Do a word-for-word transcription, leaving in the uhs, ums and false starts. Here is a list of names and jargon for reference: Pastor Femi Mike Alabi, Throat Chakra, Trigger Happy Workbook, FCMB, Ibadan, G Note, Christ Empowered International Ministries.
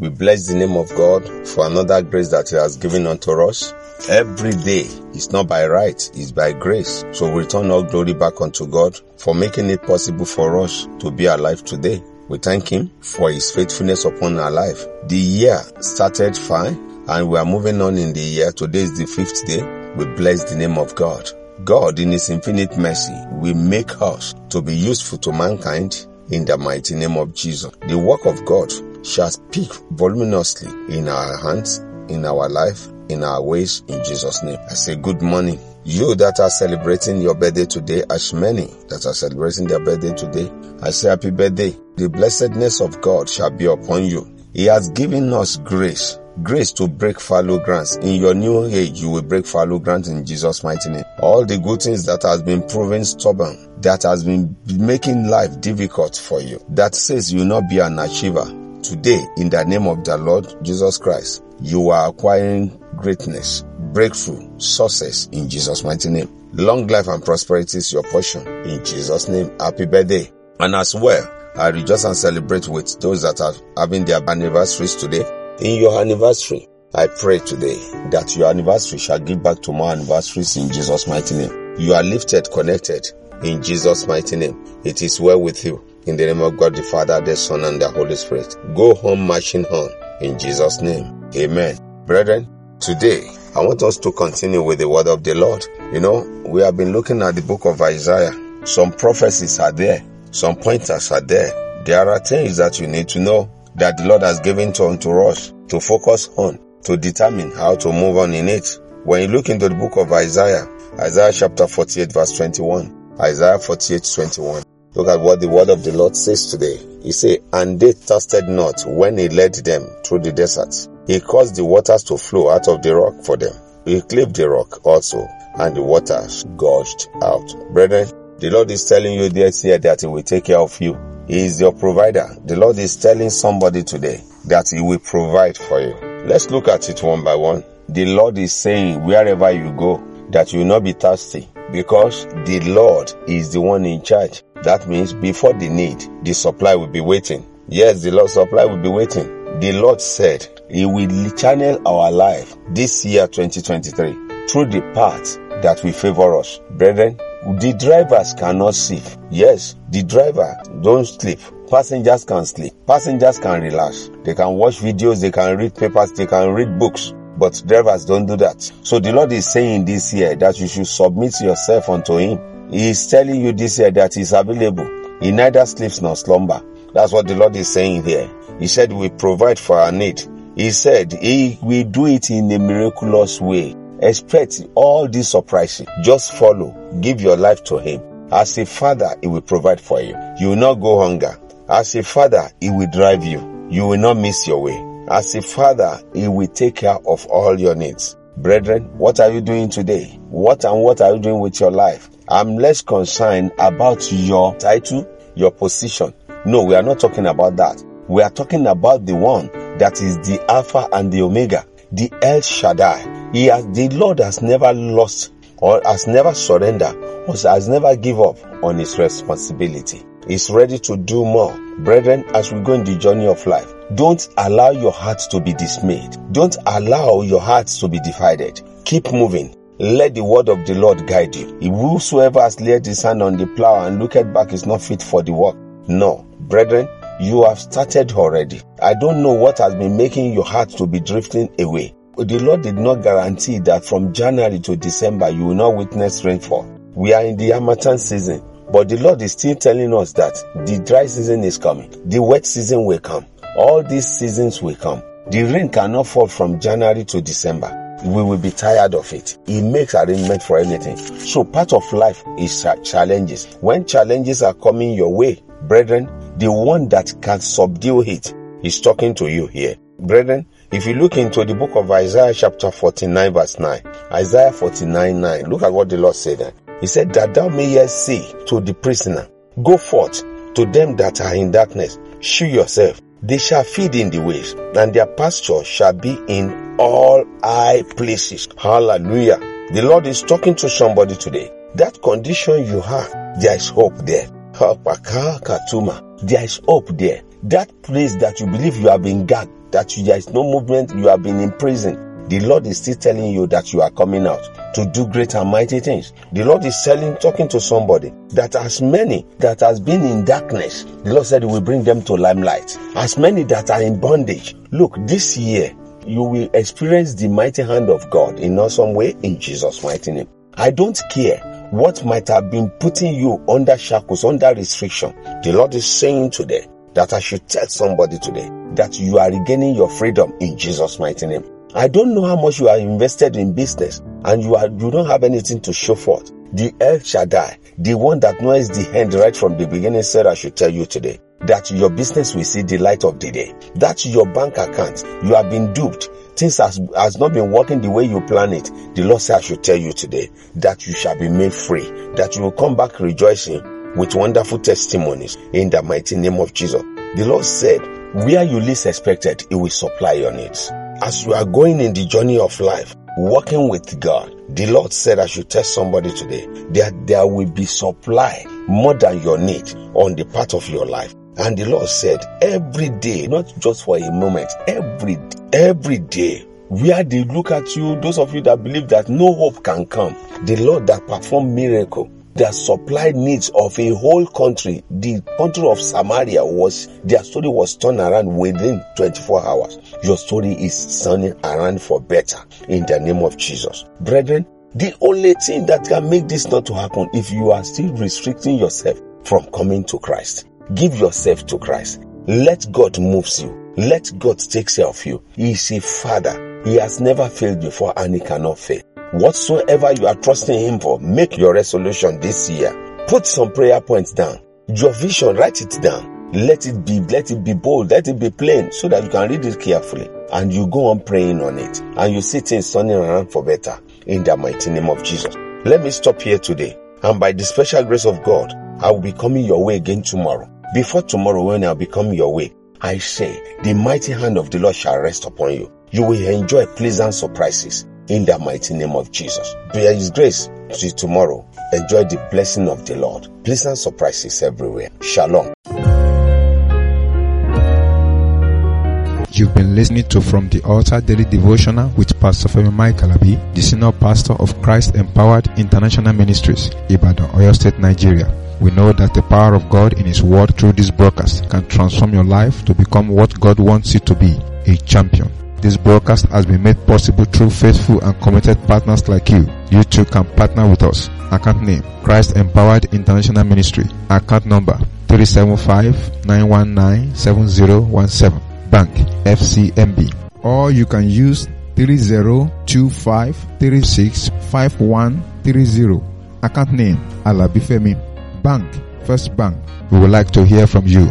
We bless the name of God for another grace that He has given unto us. Every day, it's not by right, it's by grace. So we return all glory back unto God for making it possible for us to be alive today. We thank Him for His faithfulness upon our life. The year started fine and we are moving on in the year. Today is the fifth day. We bless the name of God. God in His infinite mercy will make us to be useful to mankind in the mighty name of Jesus. The work of God shall speak voluminously in our hands, in our life, in our ways, in Jesus' name. I say good morning. You that are celebrating your birthday today, as many that are celebrating their birthday today, I say happy birthday. The blessedness of God shall be upon you. He has given us grace. Grace to break fallow grounds. In your new age, you will break fallow grounds in Jesus' mighty name. All the good things that has been proven stubborn, that has been making life difficult for you, that says you will not be an achiever. Today, in the name of the Lord Jesus Christ, you are acquiring greatness, breakthrough, success in Jesus' mighty name. Long life and prosperity is your portion in Jesus' name. Happy birthday. And as well, I rejoice and celebrate with those that are having their anniversaries today. In your anniversary, I pray today that your anniversary shall give back to more anniversaries in Jesus' mighty name. You are lifted, connected in Jesus' mighty name. It is well with you. In the name of God, the Father, the Son, and the Holy Spirit. Go home marching on in Jesus' name. Amen. Brethren, today, I want us to continue with the word of the Lord. You know, we have been looking at the book of Isaiah. Some prophecies are there. Some pointers are there. There are things that you need to know that the Lord has given to unto us to focus on, to determine how to move on in it. When you look into the book of Isaiah, Isaiah chapter forty-eight verse twenty-one, Isaiah forty-eight twenty-one. Look at what the word of the Lord says today. He said, and they thirsted not when He led them through the desert. He caused the waters to flow out of the rock for them. He cleft the rock also, and the waters gushed out. Brethren, the Lord is telling you this here that He will take care of you. He is your provider. The Lord is telling somebody today that He will provide for you. Let's look at it one by one. The Lord is saying wherever you go that you will not be thirsty, because the Lord is the one in charge. That means before the need, the supply will be waiting. Yes, the Lord's supply will be waiting. The Lord said He will channel our life this year twenty twenty-three through the path that will favor us. Brethren, the drivers cannot sleep. Yes, the driver don't sleep. Passengers can sleep. Passengers can relax. They can watch videos, they can read papers, they can read books. But drivers don't do that. So the Lord is saying this year that you should submit yourself unto Him. He is telling you this year that He is available. He neither sleeps nor slumber. That's what the Lord is saying here. He said we provide for our need. He said He will do it in a miraculous way. Expect all these surprises. Just follow. Give your life to Him. As a father, He will provide for you. You will not go hunger. As a father, He will drive you. You will not miss your way. As a father, He will take care of all your needs. Brethren, what are you doing today? What and what are you doing with your life? I'm less concerned about your title, your position. No, we are not talking about that. We are talking about the one that is the Alpha and the Omega, the El Shaddai. He has, the Lord has never lost or has never surrendered or has never give up on His responsibility. He's ready to do more. Brethren, as we go in the journey of life, don't allow your heart to be dismayed. Don't allow your heart to be divided. Keep moving. Let the word of the Lord guide you. Whosoever has laid his hand on the plow and looketh back is not fit for the work. No. Brethren, you have started already. I don't know what has been making your heart to be drifting away. The Lord did not guarantee that from January to December you will not witness rainfall. We are in the Harmattan season. But the Lord is still telling us that the dry season is coming. The wet season will come. All these seasons will come. The rain cannot fall from January to December. We will be tired of it. He makes arrangement for anything. So part of life is challenges. When challenges are coming your way, brethren, the one that can subdue it is talking to you here. Brethren, If you look into the book of Isaiah chapter forty-nine verse nine, Isaiah forty-nine nine, look at what the Lord said. He said, that thou mayest say to the prisoner, go forth, to them that are in darkness, shew yourself. They shall feed in the waves, and their pasture shall be in all high places. Hallelujah. The Lord is talking to somebody today. That condition you have, there is hope there. There is hope there. That place that you believe you have been gagged, that you, there is no movement, you have been in prison. The Lord is still telling you that you are coming out to do great and mighty things. The Lord is telling, talking to somebody that as many that has been in darkness, the Lord said he will bring them to limelight. As many that are in bondage, look, this year you will experience the mighty hand of God in awesome way in Jesus' mighty name. I don't care what might have been putting you under shackles, under restriction. The Lord is saying today that I should tell somebody today that you are regaining your freedom in Jesus' mighty name. I don't know how much you are invested in business and you are you don't have anything to show forth. The El Shaddai, the one that knows the end right from the beginning, said I should tell you today that your business will see the light of the day. That your bank account, you have been duped. Things has, has not been working the way you plan it. The Lord said I should tell you today that you shall be made free. That you will come back rejoicing with wonderful testimonies in the mighty name of Jesus. The Lord said, where you least expected, he will supply your needs. As you are going in the journey of life, working with God, the Lord said I should tell somebody today that there will be supply more than your need on the part of your life. And the Lord said every day, not just for a moment, every, every day, where they look at you, those of you that believe that no hope can come, the Lord that performed miracle, that supplied needs of a whole country, the country of Samaria, was, their story was turned around within twenty-four hours. Your story is turning around for better in the name of Jesus. Brethren, the only thing that can make this not to happen if you are still restricting yourself from coming to Christ. Give yourself to Christ. Let God move you. Let God take care of you. He is a Father. He has never failed before and he cannot fail. Whatsoever you are trusting him for, make your resolution this year. Put some prayer points down. Your vision, write it down. Let it be, let it be bold, let it be plain so that you can read it carefully. And you go on praying on it. And you see things turning around for better in the mighty name of Jesus. Let me stop here today. And by the special grace of God, I will be coming your way again tomorrow. Before tomorrow when I will be coming your way, I say, the mighty hand of the Lord shall rest upon you. You will enjoy pleasant surprises. In the mighty name of Jesus. By his grace, see tomorrow. Enjoy the blessing of the Lord. Pleasant surprises everywhere. Shalom. You've been listening to From the Altar Daily Devotional with Pastor Femi Mike Alabi, the Senior Pastor of Christ Empowered International Ministries, Ibadan, Oyo State, Nigeria. We know that the power of God in his word through this broadcast can transform your life to become what God wants you to be, a champion. This broadcast has been made possible through faithful and committed partners like you. You too can partner with us. Account name, Christ Empowered International Ministry. Account number, three seven five, nine one nine, seven zero one seven. Bank, F C M B. Or you can use three zero two five, three six five one three zero. Account name, Alabi Femi. Bank, First Bank. We would like to hear from you.